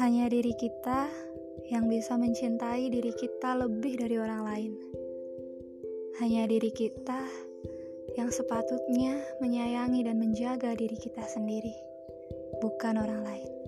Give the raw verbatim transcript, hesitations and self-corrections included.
Hanya diri kita yang bisa mencintai diri kita lebih dari orang lain. Hanya diri kita yang sepatutnya menyayangi dan menjaga diri kita sendiri, bukan orang lain.